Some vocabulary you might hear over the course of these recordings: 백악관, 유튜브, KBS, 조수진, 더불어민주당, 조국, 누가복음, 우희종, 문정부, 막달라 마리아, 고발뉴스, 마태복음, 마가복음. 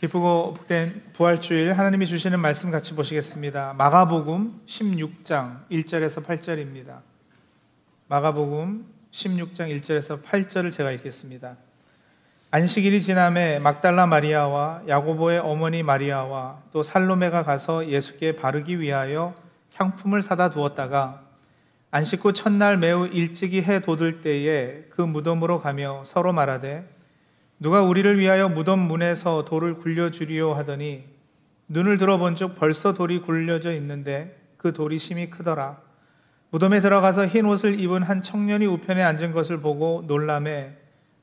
기쁘고 복된 부활주일 하나님이 주시는 말씀 같이 보시겠습니다. 마가복음 16장 1절에서 8절입니다. 마가복음 16장 1절에서 8절을 제가 읽겠습니다. 안식일이 지남에 막달라 마리아와 야고보의 어머니 마리아와 또 살로메가 가서 예수께 바르기 위하여 향품을 사다 두었다가 안식 후 첫날 매우 일찍이 해 돋을 때에 그 무덤으로 가며 서로 말하되 누가 우리를 위하여 무덤 문에서 돌을 굴려주리요 하더니 눈을 들어본 즉 벌써 돌이 굴려져 있는데 그 돌이 심히 크더라. 무덤에 들어가서 흰 옷을 입은 한 청년이 우편에 앉은 것을 보고 놀라매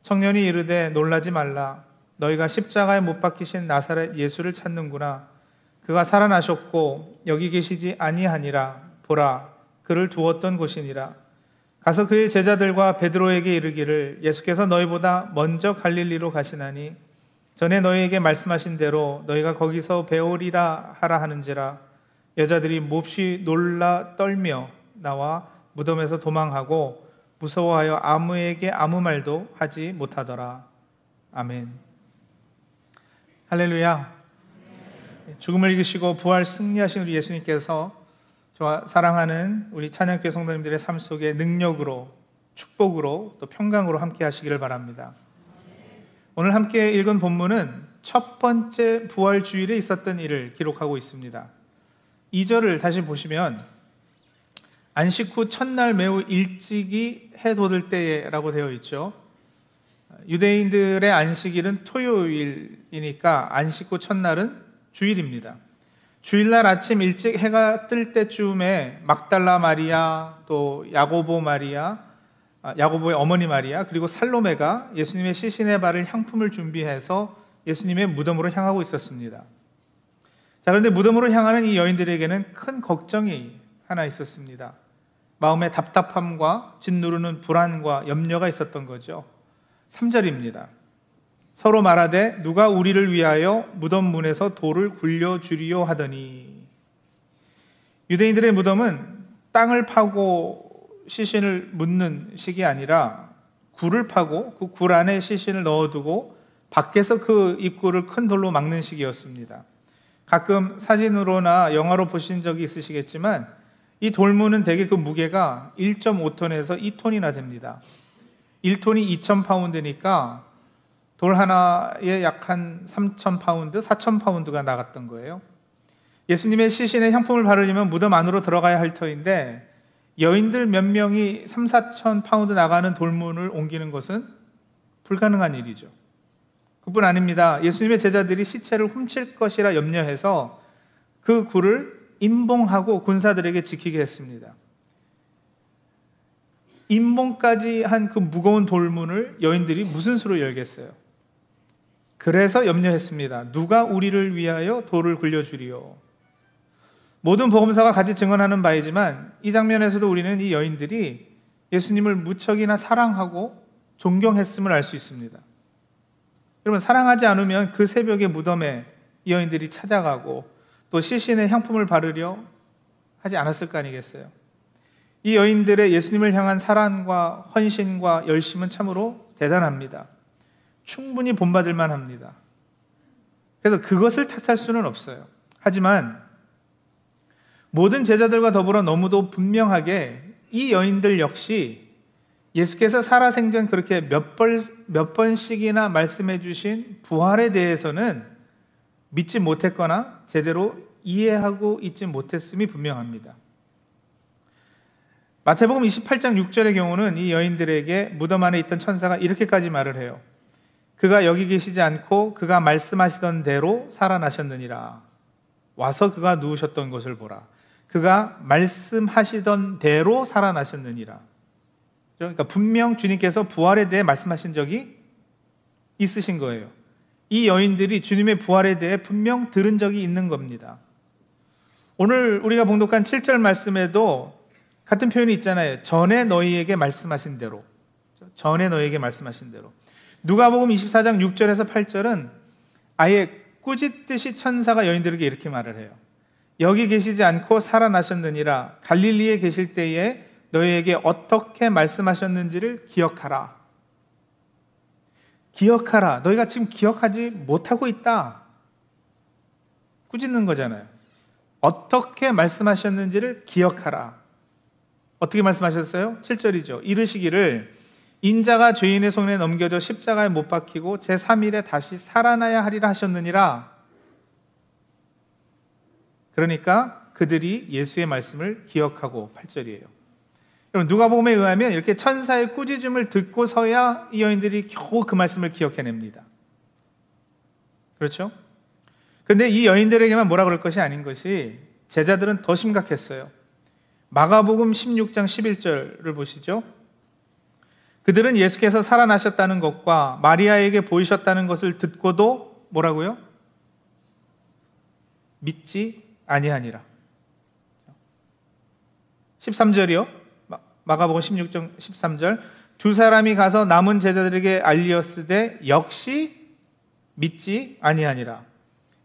청년이 이르되 놀라지 말라. 너희가 십자가에 못 박히신 나사렛 예수를 찾는구나. 그가 살아나셨고 여기 계시지 아니하니라. 보라, 그를 두었던 곳이니라. 가서 그의 제자들과 베드로에게 이르기를 예수께서 너희보다 먼저 갈릴리로 가시나니 전에 너희에게 말씀하신 대로 너희가 거기서 배우리라 하라 하는지라. 여자들이 몹시 놀라 떨며 나와 무덤에서 도망하고 무서워하여 아무에게 아무 말도 하지 못하더라. 아멘. 할렐루야. 죽음을 이기시고 부활 승리하신 우리 예수님께서 저와 사랑하는 우리 찬양교회 성도님들의 삶 속에 능력으로, 축복으로, 또 평강으로 함께 하시기를 바랍니다. 오늘 함께 읽은 본문은 첫 번째 부활주일에 있었던 일을 기록하고 있습니다. 2절을 다시 보시면 안식 후 첫날 매우 일찍이 해 돋을 때라고 되어 있죠. 유대인들의 안식일은 토요일이니까 안식 후 첫날은 주일입니다. 주일날 아침 일찍 해가 뜰 때쯤에 막달라 마리아, 또 야고보의 어머니 마리아, 그리고 살로메가 예수님의 시신에 바를 향품을 준비해서 예수님의 무덤으로 향하고 있었습니다. 자, 그런데 무덤으로 향하는 이 여인들에게는 큰 걱정이 하나 있었습니다. 마음의 답답함과 짓누르는 불안과 염려가 있었던 거죠. 3절입니다. 서로 말하되 누가 우리를 위하여 무덤 문에서 돌을 굴려주리요 하더니, 유대인들의 무덤은 땅을 파고 시신을 묻는 식이 아니라 굴을 파고 그 굴 안에 시신을 넣어두고 밖에서 그 입구를 큰 돌로 막는 식이었습니다. 가끔 사진으로나 영화로 보신 적이 있으시겠지만 이 돌문은 대개 그 무게가 1.5톤에서 2톤이나 됩니다. 1톤이 2,000파운드니까 돌 하나에 약 한 3,000파운드, 4,000파운드가 나갔던 거예요. 예수님의 시신에 향품을 바르려면 무덤 안으로 들어가야 할 터인데 여인들 몇 명이 3, 4,000파운드 나가는 돌문을 옮기는 것은 불가능한 일이죠. 그뿐 아닙니다. 예수님의 제자들이 시체를 훔칠 것이라 염려해서 그 굴을 임봉하고 군사들에게 지키게 했습니다. 임봉까지 한 그 무거운 돌문을 여인들이 무슨 수로 열겠어요? 그래서 염려했습니다. 누가 우리를 위하여 돌을 굴려주리요. 모든 복음서가 같이 증언하는 바이지만 이 장면에서도 우리는 이 여인들이 예수님을 무척이나 사랑하고 존경했음을 알 수 있습니다. 여러분, 사랑하지 않으면 그 새벽에 무덤에 이 여인들이 찾아가고 또 시신에 향품을 바르려 하지 않았을 거 아니겠어요? 이 여인들의 예수님을 향한 사랑과 헌신과 열심은 참으로 대단합니다. 충분히 본받을 만합니다. 그래서 그것을 탓할 수는 없어요. 하지만 모든 제자들과 더불어 너무도 분명하게 이 여인들 역시 예수께서 살아생전 그렇게 몇 번씩이나 말씀해 주신 부활에 대해서는 믿지 못했거나 제대로 이해하고 있지 못했음이 분명합니다. 마태복음 28장 6절의 경우는 이 여인들에게 무덤 안에 있던 천사가 이렇게까지 말을 해요. 그가 여기 계시지 않고 그가 말씀하시던 대로 살아나셨느니라. 와서 그가 누우셨던 것을 보라. 그가 말씀하시던 대로 살아나셨느니라. 그러니까 분명 주님께서 부활에 대해 말씀하신 적이 있으신 거예요. 이 여인들이 주님의 부활에 대해 분명 들은 적이 있는 겁니다. 오늘 우리가 봉독한 7절 말씀에도 같은 표현이 있잖아요. 전에 너희에게 말씀하신 대로. 누가복음 24장 6절에서 8절은 아예 꾸짖듯이 천사가 여인들에게 이렇게 말을 해요. 여기 계시지 않고 살아나셨느니라. 갈릴리에 계실 때에 너희에게 어떻게 말씀하셨는지를 기억하라. 기억하라. 너희가 지금 기억하지 못하고 있다. 꾸짖는 거잖아요. 어떻게 말씀하셨는지를 기억하라. 어떻게 말씀하셨어요? 7절이죠. 이르시기를 인자가 죄인의 손에 넘겨져 십자가에 못 박히고 제3일에 다시 살아나야 하리라 하셨느니라. 그러니까 그들이 예수의 말씀을 기억하고 8절이에요. 여러분 누가복음에 의하면 이렇게 천사의 꾸짖음을 듣고서야 이 여인들이 겨우 그 말씀을 기억해냅니다. 그렇죠? 그런데 이 여인들에게만 뭐라 그럴 것이 아닌 것이 제자들은 더 심각했어요. 마가복음 16장 11절을 보시죠. 그들은 예수께서 살아나셨다는 것과 마리아에게 보이셨다는 것을 듣고도 뭐라고요? 믿지 아니하니라. 13절이요. 마가복음 16장 13절. 두 사람이 가서 남은 제자들에게 알리었으되 역시 믿지 아니하니라.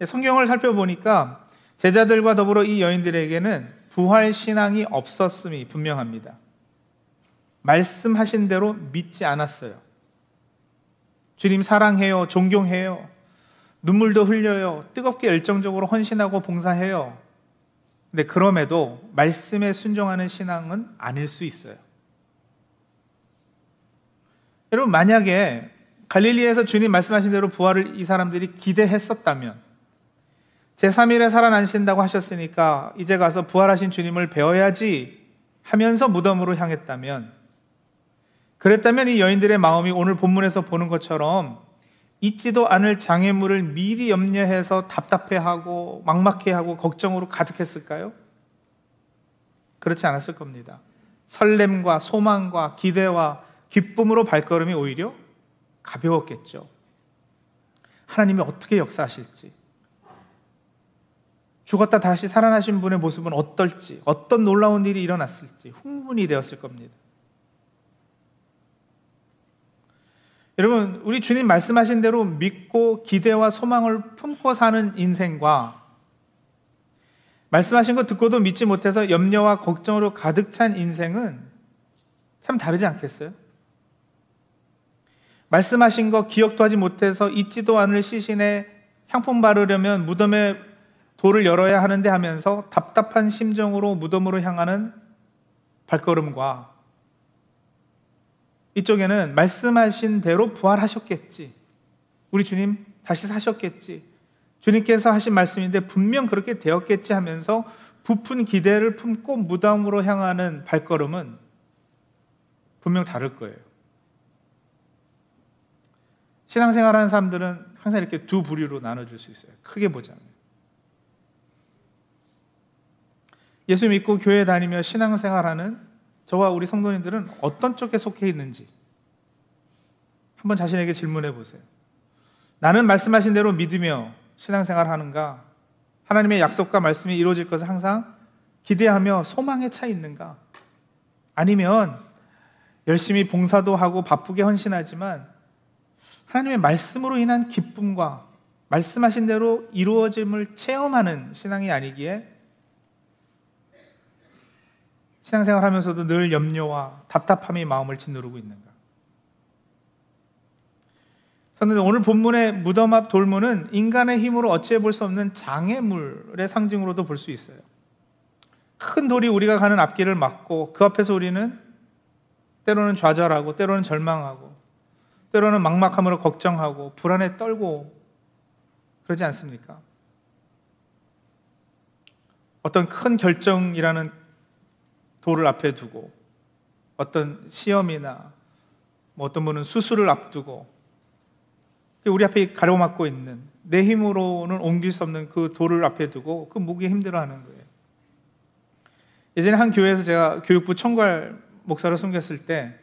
성경을 살펴보니까 제자들과 더불어 이 여인들에게는 부활신앙이 없었음이 분명합니다. 말씀하신 대로 믿지 않았어요. 주님 사랑해요. 존경해요. 눈물도 흘려요. 뜨겁게 열정적으로 헌신하고 봉사해요. 근데 그럼에도 말씀에 순종하는 신앙은 아닐 수 있어요. 여러분 만약에 갈릴리에서 주님 말씀하신 대로 부활을 이 사람들이 기대했었다면 제3일에 살아나신다고 하셨으니까 이제 가서 부활하신 주님을 배워야지 하면서 무덤으로 향했다면, 그랬다면 이 여인들의 마음이 오늘 본문에서 보는 것처럼 잊지도 않을 장애물을 미리 염려해서 답답해하고 막막해하고 걱정으로 가득했을까요? 그렇지 않았을 겁니다. 설렘과 소망과 기대와 기쁨으로 발걸음이 오히려 가벼웠겠죠. 하나님이 어떻게 역사하실지, 죽었다 다시 살아나신 분의 모습은 어떨지, 어떤 놀라운 일이 일어났을지 흥분이 되었을 겁니다. 여러분, 우리 주님 말씀하신 대로 믿고 기대와 소망을 품고 사는 인생과 말씀하신 거 듣고도 믿지 못해서 염려와 걱정으로 가득 찬 인생은 참 다르지 않겠어요? 말씀하신 거 기억도 하지 못해서 잊지도 않을 시신에 향품 바르려면 무덤에 돌을 열어야 하는데 하면서 답답한 심정으로 무덤으로 향하는 발걸음과, 이쪽에는 말씀하신 대로 부활하셨겠지, 우리 주님 다시 사셨겠지, 주님께서 하신 말씀인데 분명 그렇게 되었겠지 하면서 부푼 기대를 품고 무덤으로 향하는 발걸음은 분명 다를 거예요. 신앙생활하는 사람들은 항상 이렇게 두 부류로 나눠줄 수 있어요. 크게 보자면 예수 믿고 교회 다니며 신앙생활하는 저와 우리 성도님들은 어떤 쪽에 속해 있는지 한번 자신에게 질문해 보세요. 나는 말씀하신 대로 믿으며 신앙생활하는가? 하나님의 약속과 말씀이 이루어질 것을 항상 기대하며 소망에 차 있는가? 아니면 열심히 봉사도 하고 바쁘게 헌신하지만 하나님의 말씀으로 인한 기쁨과 말씀하신 대로 이루어짐을 체험하는 신앙이 아니기에 신앙생활하면서도 늘 염려와 답답함이 마음을 짓누르고 있는가? 그런데 오늘 본문의 무덤 앞 돌문은 인간의 힘으로 어찌해 볼 수 없는 장애물의 상징으로도 볼 수 있어요. 큰 돌이 우리가 가는 앞길을 막고 그 앞에서 우리는 때로는 좌절하고 때로는 절망하고 때로는 막막함으로 걱정하고 불안에 떨고 그러지 않습니까? 어떤 큰 결정이라는 돌을 앞에 두고, 어떤 시험이나 어떤 분은 수술을 앞두고 우리 앞에 가로막고 있는, 내 힘으로는 옮길 수 없는 그 돌을 앞에 두고 그 무게 힘들어하는 거예요. 예전에 한 교회에서 제가 교육부 총괄 목사로 섬겼을 때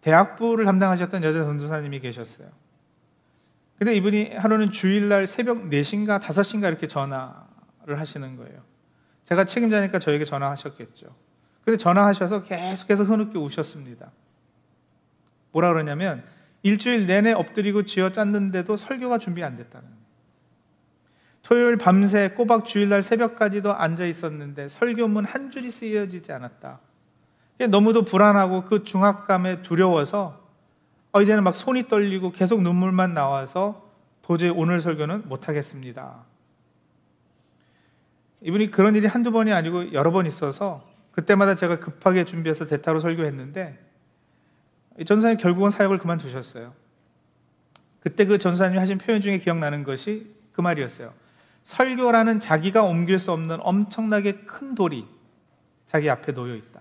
대학부를 담당하셨던 여자 전도사님이 계셨어요. 근데 이분이 하루는 주일날 새벽 4시인가 5시인가 이렇게 전화를 하시는 거예요. 제가 책임자니까 저에게 전화하셨겠죠. 근데 전화하셔서 계속해서 흐느끼 우셨습니다. 뭐라 그러냐면 일주일 내내 엎드리고 쥐어짰는데도 설교가 준비 안 됐다는 거예요. 토요일 밤새 꼬박 주일날 새벽까지도 앉아 있었는데 설교문 한 줄이 쓰여지지 않았다. 너무도 불안하고 그 중압감에 두려워서 이제는 막 손이 떨리고 계속 눈물만 나와서 도저히 오늘 설교는 못하겠습니다. 이분이 그런 일이 한두 번이 아니고 여러 번 있어서 그때마다 제가 급하게 준비해서 대타로 설교했는데 전사님 결국은 사역을 그만두셨어요. 그때 그 전사님이 하신 표현 중에 기억나는 것이 그 말이었어요. 설교라는 자기가 옮길 수 없는 엄청나게 큰 돌이 자기 앞에 놓여있다.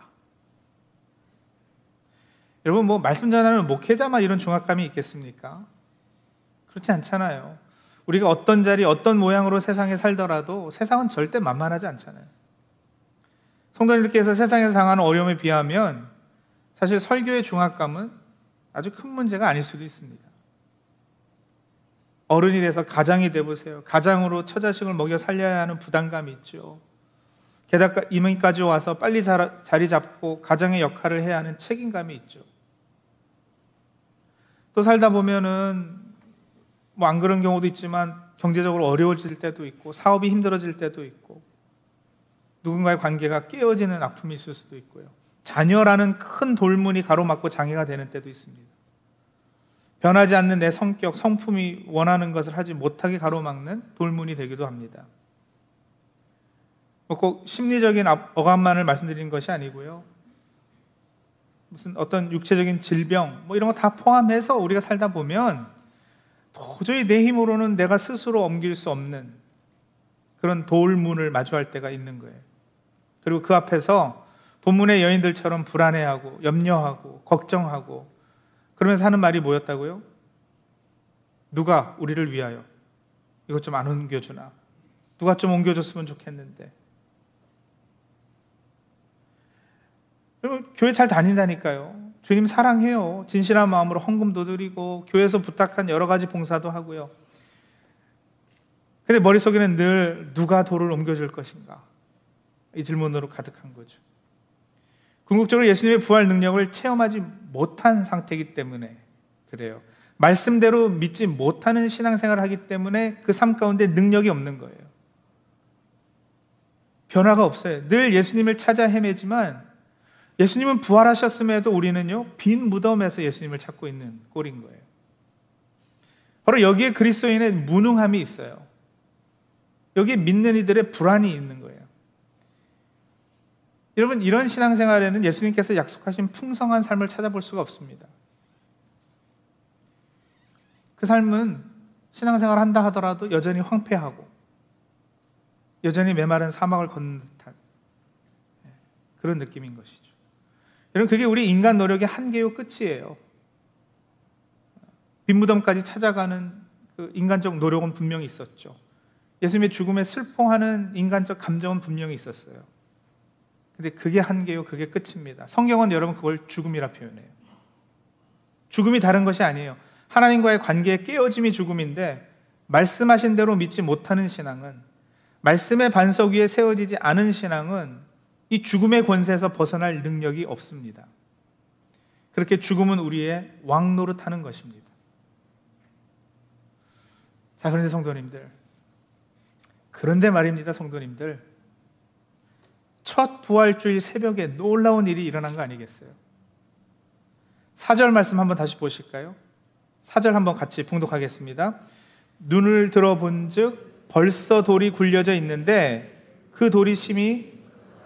여러분 말씀 전하는 목회자만 이런 중압감이 있겠습니까? 그렇지 않잖아요. 우리가 어떤 자리 어떤 모양으로 세상에 살더라도 세상은 절대 만만하지 않잖아요. 성도님들께서 세상에서 당하는 어려움에 비하면 사실 설교의 중압감은 아주 큰 문제가 아닐 수도 있습니다. 어른이 돼서 가장이 돼보세요. 가장으로 처자식을 먹여 살려야 하는 부담감이 있죠. 게다가 이민까지 와서 빨리 자리 잡고 가장의 역할을 해야 하는 책임감이 있죠. 또 살다 보면은 안 그런 경우도 있지만 경제적으로 어려워질 때도 있고 사업이 힘들어질 때도 있고 누군가의 관계가 깨어지는 아픔이 있을 수도 있고요. 자녀라는 큰 돌문이 가로막고 장애가 되는 때도 있습니다. 변하지 않는 내 성격, 성품이 원하는 것을 하지 못하게 가로막는 돌문이 되기도 합니다. 꼭 심리적인 억압만을 말씀드리는 것이 아니고요. 무슨 어떤 육체적인 질병 이런 거 다 포함해서 우리가 살다 보면 도저히 내 힘으로는 내가 스스로 옮길 수 없는 그런 돌문을 마주할 때가 있는 거예요. 그리고 그 앞에서 본문의 여인들처럼 불안해하고 염려하고 걱정하고 그러면서 하는 말이 뭐였다고요? 누가 우리를 위하여 이것 좀 안 옮겨주나? 누가 좀 옮겨줬으면 좋겠는데. 여러분 교회 잘 다닌다니까요. 주님 사랑해요. 진실한 마음으로 헌금도 드리고 교회에서 부탁한 여러 가지 봉사도 하고요. 근데 머릿속에는 늘 누가 돌을 옮겨줄 것인가? 이 질문으로 가득한 거죠. 궁극적으로 예수님의 부활 능력을 체험하지 못한 상태이기 때문에 그래요. 말씀대로 믿지 못하는 신앙생활을 하기 때문에 그 삶 가운데 능력이 없는 거예요. 변화가 없어요. 늘 예수님을 찾아 헤매지만 예수님은 부활하셨음에도 우리는요, 빈 무덤에서 예수님을 찾고 있는 꼴인 거예요. 바로 여기에 그리스도인의 무능함이 있어요. 여기에 믿는 이들의 불안이 있는 거예요. 여러분, 이런 신앙생활에는 예수님께서 약속하신 풍성한 삶을 찾아볼 수가 없습니다. 그 삶은 신앙생활 한다 하더라도 여전히 황폐하고 여전히 메마른 사막을 걷는 듯한 그런 느낌인 것이죠. 여러분 그게 우리 인간 노력의 한계요 끝이에요. 빈무덤까지 찾아가는 그 인간적 노력은 분명히 있었죠. 예수님의 죽음에 슬퍼하는 인간적 감정은 분명히 있었어요. 근데 그게 한계요 그게 끝입니다. 성경은 여러분 그걸 죽음이라 표현해요. 죽음이 다른 것이 아니에요. 하나님과의 관계의 깨어짐이 죽음인데 말씀하신 대로 믿지 못하는 신앙은 말씀의 반석 위에 세워지지 않은 신앙은 이 죽음의 권세에서 벗어날 능력이 없습니다. 그렇게 죽음은 우리의 왕 노릇하는 것입니다. 자, 그런데 성도님들, 그런데 말입니다, 성도님들. 첫 부활주일 새벽에 놀라운 일이 일어난 거 아니겠어요? 4절 말씀 한번 다시 보실까요? 4절 한번 같이 봉독하겠습니다. 눈을 들어본 즉 벌써 돌이 굴려져 있는데 그 돌이 심히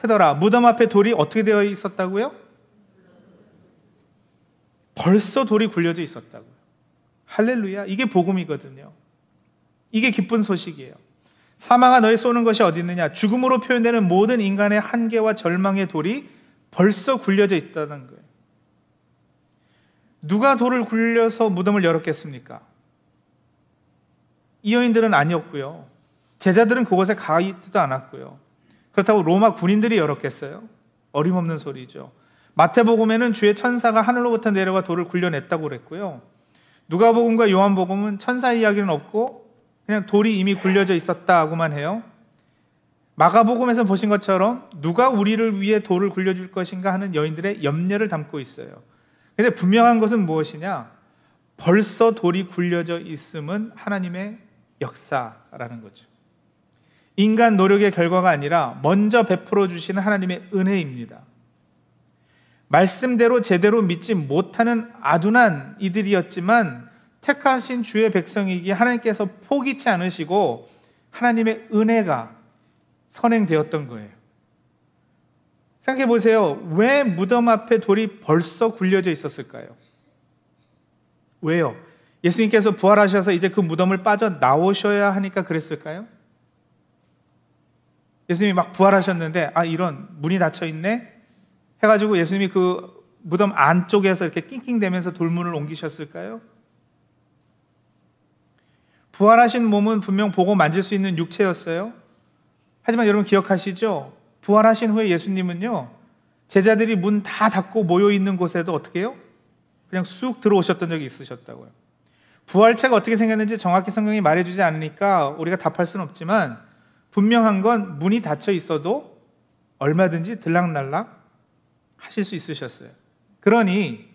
크더라. 무덤 앞에 돌이 어떻게 되어 있었다고요? 벌써 돌이 굴려져 있었다고요. 할렐루야. 이게 복음이거든요. 이게 기쁜 소식이에요. 사망아 너희 쏘는 것이 어디 있느냐. 죽음으로 표현되는 모든 인간의 한계와 절망의 돌이 벌써 굴려져 있다는 거예요. 누가 돌을 굴려서 무덤을 열었겠습니까? 이 여인들은 아니었고요. 제자들은 그곳에 가 있지도 않았고요. 그렇다고 로마 군인들이 열었겠어요? 어림없는 소리죠. 마태복음에는 주의 천사가 하늘로부터 내려와 돌을 굴려냈다고 그랬고요. 누가복음과 요한복음은 천사 이야기는 없고 그냥 돌이 이미 굴려져 있었다고만 해요. 마가복음에서 보신 것처럼 누가 우리를 위해 돌을 굴려줄 것인가 하는 여인들의 염려를 담고 있어요. 근데 분명한 것은 무엇이냐? 벌써 돌이 굴려져 있음은 하나님의 역사라는 거죠. 인간 노력의 결과가 아니라 먼저 베풀어 주시는 하나님의 은혜입니다. 말씀대로 제대로 믿지 못하는 아둔한 이들이었지만 택하신 주의 백성이기에 하나님께서 포기치 않으시고 하나님의 은혜가 선행되었던 거예요. 생각해 보세요. 왜 무덤 앞에 돌이 벌써 굴려져 있었을까요? 왜요? 예수님께서 부활하셔서 이제 그 무덤을 빠져나오셔야 하니까 그랬을까요? 예수님이 막 부활하셨는데 아 이런 문이 닫혀있네? 해가지고 예수님이 그 무덤 안쪽에서 이렇게 낑낑대면서 돌문을 옮기셨을까요? 부활하신 몸은 분명 보고 만질 수 있는 육체였어요. 하지만 여러분 기억하시죠? 부활하신 후에 예수님은요 제자들이 문 다 닫고 모여있는 곳에도 어떻게 해요? 그냥 쑥 들어오셨던 적이 있으셨다고요. 부활체가 어떻게 생겼는지 정확히 성경이 말해주지 않으니까 우리가 답할 수는 없지만 분명한 건 문이 닫혀 있어도 얼마든지 들락날락 하실 수 있으셨어요. 그러니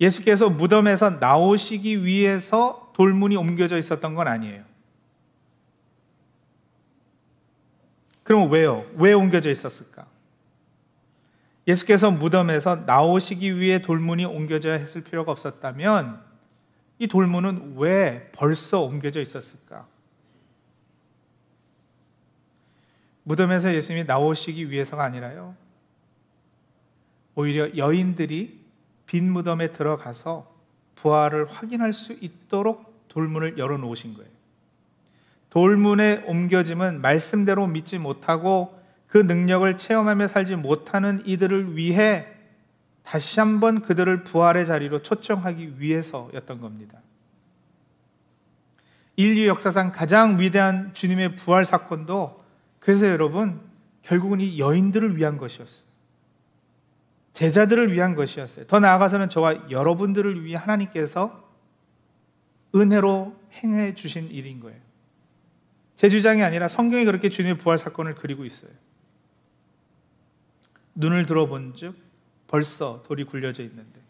예수께서 무덤에서 나오시기 위해서 돌문이 옮겨져 있었던 건 아니에요. 그럼 왜요? 왜 옮겨져 있었을까? 예수께서 무덤에서 나오시기 위해 돌문이 옮겨져야 했을 필요가 없었다면 이 돌문은 왜 벌써 옮겨져 있었을까? 무덤에서 예수님이 나오시기 위해서가 아니라요. 오히려 여인들이 빈 무덤에 들어가서 부활을 확인할 수 있도록 돌문을 열어놓으신 거예요. 돌문의 옮겨짐은 말씀대로 믿지 못하고 그 능력을 체험하며 살지 못하는 이들을 위해 다시 한번 그들을 부활의 자리로 초청하기 위해서였던 겁니다. 인류 역사상 가장 위대한 주님의 부활 사건도 그래서 여러분 결국은 이 여인들을 위한 것이었어요. 제자들을 위한 것이었어요. 더 나아가서는 저와 여러분들을 위해 하나님께서 은혜로 행해 주신 일인 거예요. 제 주장이 아니라 성경이 그렇게 주님의 부활 사건을 그리고 있어요. 눈을 들어본 즉 벌써 돌이 굴려져 있는데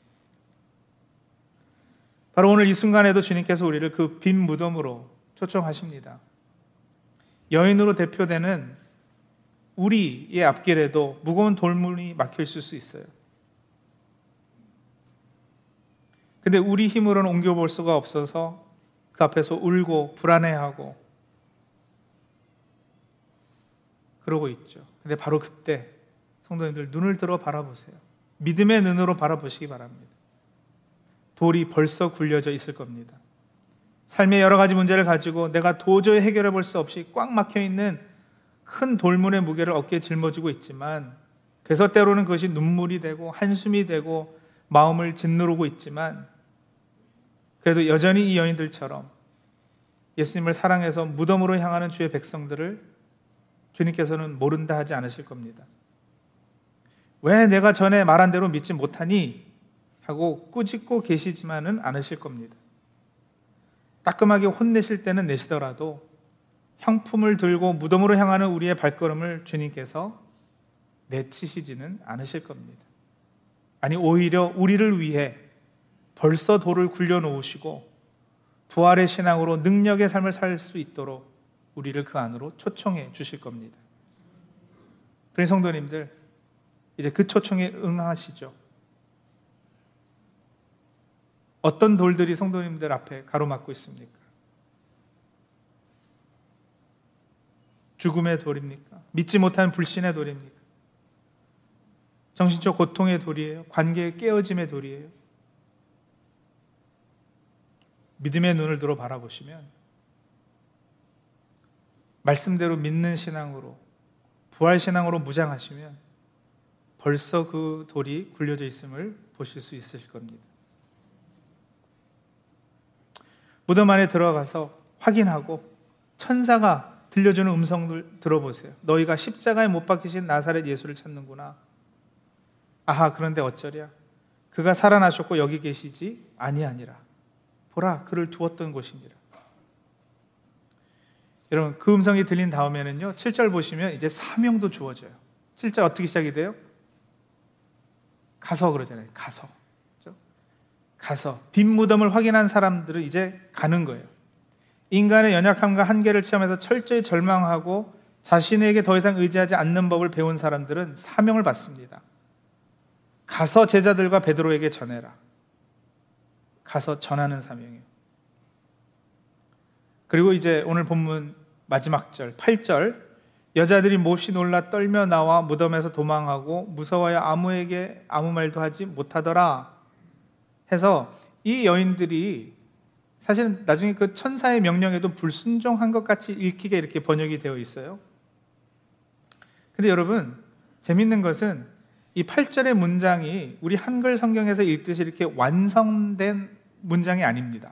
바로 오늘 이 순간에도 주님께서 우리를 그 빈 무덤으로 초청하십니다. 여인으로 대표되는 우리의 앞길에도 무거운 돌문이 막혀 있을 수 있어요. 근데 우리 힘으로는 옮겨볼 수가 없어서 그 앞에서 울고 불안해하고 그러고 있죠. 근데 바로 그때 성도님들 눈을 들어 바라보세요. 믿음의 눈으로 바라보시기 바랍니다. 돌이 벌써 굴려져 있을 겁니다. 삶의 여러 가지 문제를 가지고 내가 도저히 해결해 볼 수 없이 꽉 막혀있는 큰 돌문의 무게를 어깨에 짊어지고 있지만 그래서 때로는 그것이 눈물이 되고 한숨이 되고 마음을 짓누르고 있지만 그래도 여전히 이 여인들처럼 예수님을 사랑해서 무덤으로 향하는 주의 백성들을 주님께서는 모른다 하지 않으실 겁니다. 왜 내가 전에 말한 대로 믿지 못하니? 하고 꾸짖고 계시지만은 않으실 겁니다. 따끔하게 혼내실 때는 내시더라도 향품을 들고 무덤으로 향하는 우리의 발걸음을 주님께서 내치시지는 않으실 겁니다. 아니 오히려 우리를 위해 벌써 돌을 굴려놓으시고 부활의 신앙으로 능력의 삶을 살 수 있도록 우리를 그 안으로 초청해 주실 겁니다. 그래서 성도님들 이제 그 초청에 응하시죠. 어떤 돌들이 성도님들 앞에 가로막고 있습니까? 죽음의 돌입니까? 믿지 못한 불신의 돌입니까? 정신적 고통의 돌이에요? 관계의 깨어짐의 돌이에요? 믿음의 눈을 들어 바라보시면 말씀대로 믿는 신앙으로 부활신앙으로 무장하시면 벌써 그 돌이 굴려져 있음을 보실 수 있으실 겁니다. 무덤 안에 들어가서 확인하고 천사가 들려주는 음성을 들어보세요. 너희가 십자가에 못 박히신 나사렛 예수를 찾는구나. 아하 그런데 어쩌랴. 그가 살아나셨고 여기 계시지 아니하니라. 보라 그를 두었던 곳이니라. 여러분 그 음성이 들린 다음에는요 7절 보시면 이제 사명도 주어져요. 7절 어떻게 시작이 돼요? 가서 그러잖아요. 가서. 그렇죠? 가서. 빈 무덤을 확인한 사람들은 이제 가는 거예요. 인간의 연약함과 한계를 체험해서 철저히 절망하고 자신에게 더 이상 의지하지 않는 법을 배운 사람들은 사명을 받습니다. 가서 제자들과 베드로에게 전해라. 가서 전하는 사명이에요. 그리고 이제 오늘 본문 마지막 절 8절, 여자들이 몹시 놀라 떨며 나와 무덤에서 도망하고 무서워하여 아무에게 아무 말도 하지 못하더라 해서, 이 여인들이 사실은 나중에 그 천사의 명령에도 불순종한 것 같이 읽히게 이렇게 번역이 되어 있어요. 근데 여러분, 재밌는 것은 이 8절의 문장이 우리 한글 성경에서 읽듯이 이렇게 완성된 문장이 아닙니다.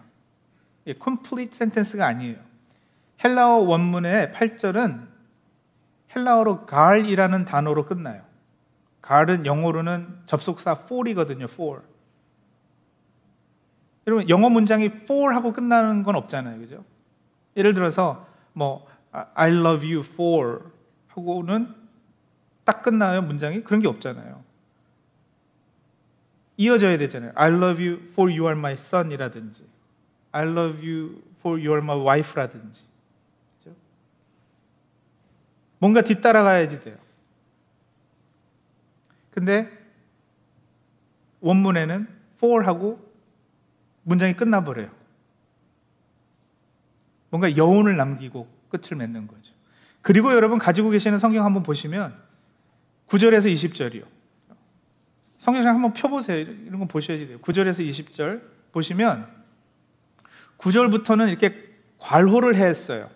complete sentence가 아니에요. 헬라어 원문의 8절은 헬라어로 갈이라는 단어로 끝나요. 갈은 영어로는 접속사 for이거든요. for. 여러분, 영어 문장이 for 하고 끝나는 건 없잖아요, 그죠? 예를 들어서 뭐 I love you for 하고는 딱 끝나요, 문장이. 그런 게 없잖아요. 이어져야 되잖아요. I love you for you are my son이라든지, I love you for you are my wife라든지. 뭔가 뒤따라가야지 돼요. 근데 원문에는 for 하고 문장이 끝나버려요. 뭔가 여운을 남기고 끝을 맺는 거죠. 그리고 여러분 가지고 계시는 성경 한번 보시면 9절에서 20절이요. 성경을 한번 펴보세요. 이런 거 보셔야지 돼요. 9절에서 20절 보시면 9절부터는 이렇게 괄호를 했어요.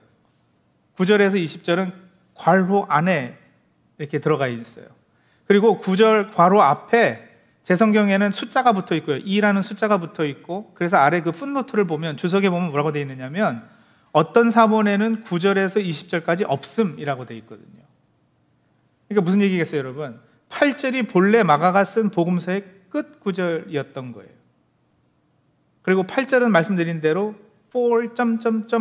9절에서 20절은 괄호 안에 이렇게 들어가 있어요. 그리고 9절 괄호 앞에 제 성경에는 숫자가 붙어 있고요. 2라는 숫자가 붙어 있고, 그래서 아래 그 풋노트를 보면, 주석에 보면 뭐라고 되어 있느냐면 어떤 사본에는 9절에서 20절까지 없음이라고 되어 있거든요. 그러니까 무슨 얘기겠어요, 여러분? 8절이 본래 마가가 쓴 복음서의 끝 구절이었던 거예요. 그리고 8절은 말씀드린 대로 for...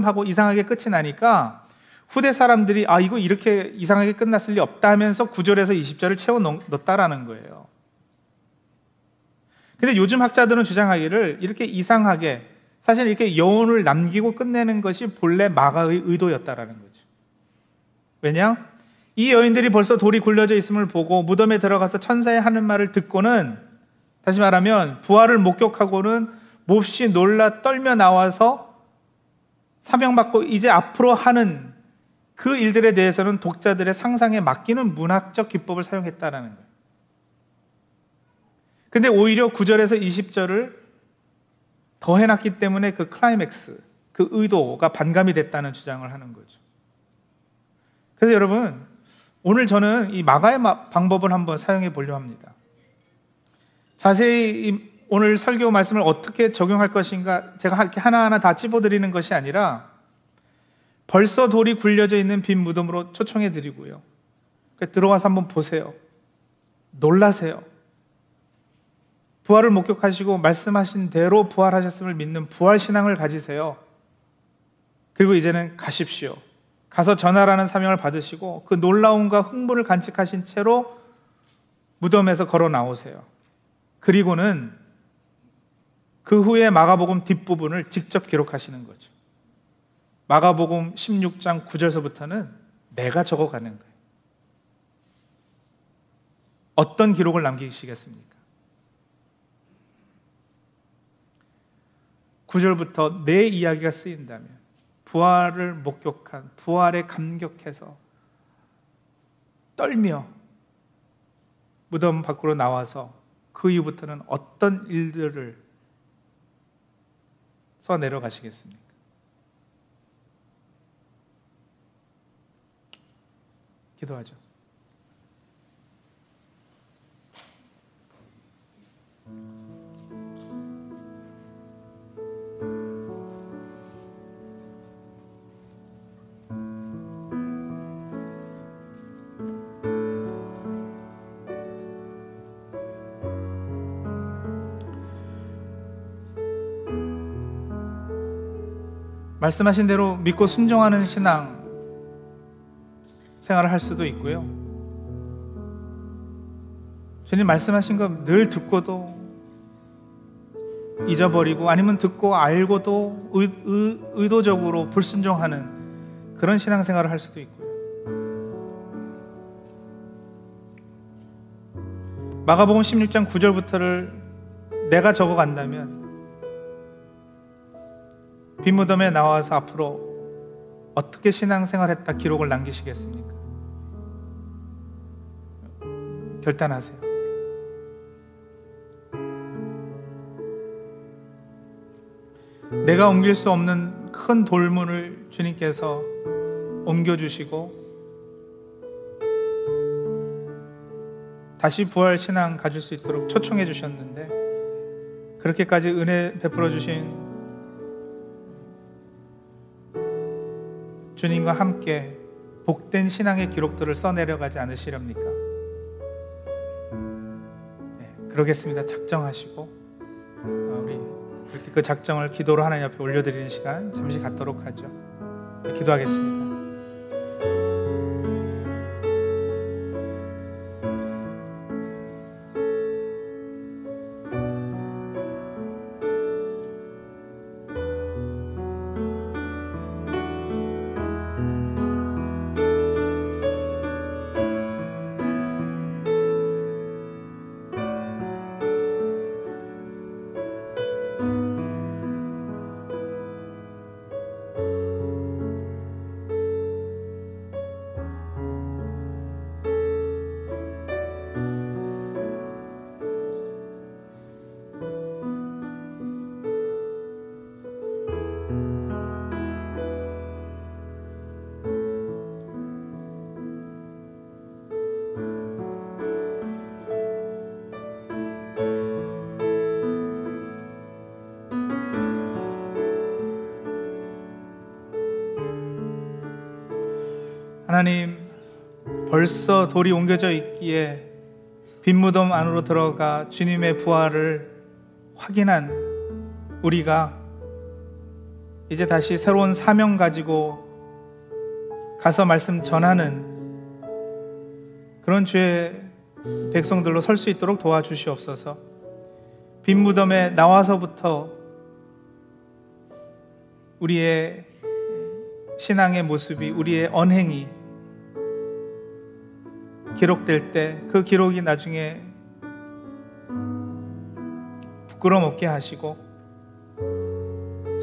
하고 이상하게 끝이 나니까 후대 사람들이 아, 이거 이렇게 이상하게 끝났을 리 없다 하면서 9절에서 20절을 채워 넣었다라는 거예요. 근데 요즘 학자들은 주장하기를 이렇게 이상하게, 사실 이렇게 여운을 남기고 끝내는 것이 본래 마가의 의도였다라는 거죠. 왜냐? 이 여인들이 벌써 돌이 굴려져 있음을 보고 무덤에 들어가서 천사의 하는 말을 듣고는, 다시 말하면 부활을 목격하고는 몹시 놀라 떨며 나와서 사명받고 이제 앞으로 하는 그 일들에 대해서는 독자들의 상상에 맡기는 문학적 기법을 사용했다라는 거예요. 근데 오히려 9절에서 20절을 더해놨기 때문에 그 클라이맥스, 그 의도가 반감이 됐다는 주장을 하는 거죠. 그래서 여러분, 오늘 저는 이 마가의 방법을 한번 사용해 보려 합니다. 자세히 오늘 설교 말씀을 어떻게 적용할 것인가 제가 이렇게 하나하나 다 찝어드리는 것이 아니라 벌써 돌이 굴려져 있는 빈 무덤으로 초청해 드리고요. 들어와서 한번 보세요. 놀라세요. 부활을 목격하시고 말씀하신 대로 부활하셨음을 믿는 부활신앙을 가지세요. 그리고 이제는 가십시오. 가서 전하라는 사명을 받으시고 그 놀라움과 흥분을 간직하신 채로 무덤에서 걸어 나오세요. 그리고는 그 후에 마가복음 뒷부분을 직접 기록하시는 거죠. 마가복음 16장 9절서부터는 내가 적어가는 거예요. 어떤 기록을 남기시겠습니까? 9절부터 내 이야기가 쓰인다면, 부활을 목격한, 부활에 감격해서 떨며 무덤 밖으로 나와서 그 이후부터는 어떤 일들을 써내려가시겠습니까? 기도하죠. 말씀하신 대로 믿고 순종하는 신앙 생활을 할 수도 있고요. 주님 말씀하신 거 늘 듣고도 잊어버리고, 아니면 듣고 알고도 의도적으로 불순종하는 그런 신앙생활을 할 수도 있고요. 마가복음 16장 9절부터를 내가 적어간다면 빈 무덤에 나와서 앞으로 어떻게 신앙생활했다 기록을 남기시겠습니까? 결단하세요. 내가 옮길 수 없는 큰 돌문을 주님께서 옮겨주시고 다시 부활신앙 가질 수 있도록 초청해 주셨는데 그렇게까지 은혜 베풀어 주신 주님과 함께 복된 신앙의 기록들을 써내려가지 않으시렵니까? 네, 그러겠습니다. 작정하시고 우리 그렇게 그 작정을 기도로 하나님 앞에 올려드리는 시간 잠시 갖도록 하죠. 기도하겠습니다. 하나님, 벌써 돌이 옮겨져 있기에 빈 무덤 안으로 들어가 주님의 부활을 확인한 우리가 이제 다시 새로운 사명 가지고 가서 말씀 전하는 그런 주의 백성들로 설 수 있도록 도와주시옵소서. 빈 무덤에 나와서부터 우리의 신앙의 모습이, 우리의 언행이 기록될 때 그 기록이 나중에 부끄럼 없게 하시고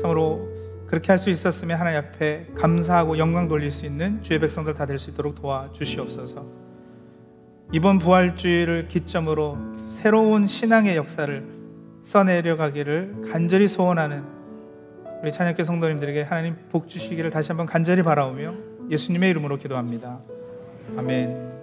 참으로 그렇게 할 수 있었으면 하나님 앞에 감사하고 영광 돌릴 수 있는 주의 백성들 다 될 수 있도록 도와주시옵소서. 이번 부활주의를 기점으로 새로운 신앙의 역사를 써내려가기를 간절히 소원하는 우리 찬양계 성도님들에게 하나님 복 주시기를 다시 한번 간절히 바라오며 예수님의 이름으로 기도합니다. 아멘.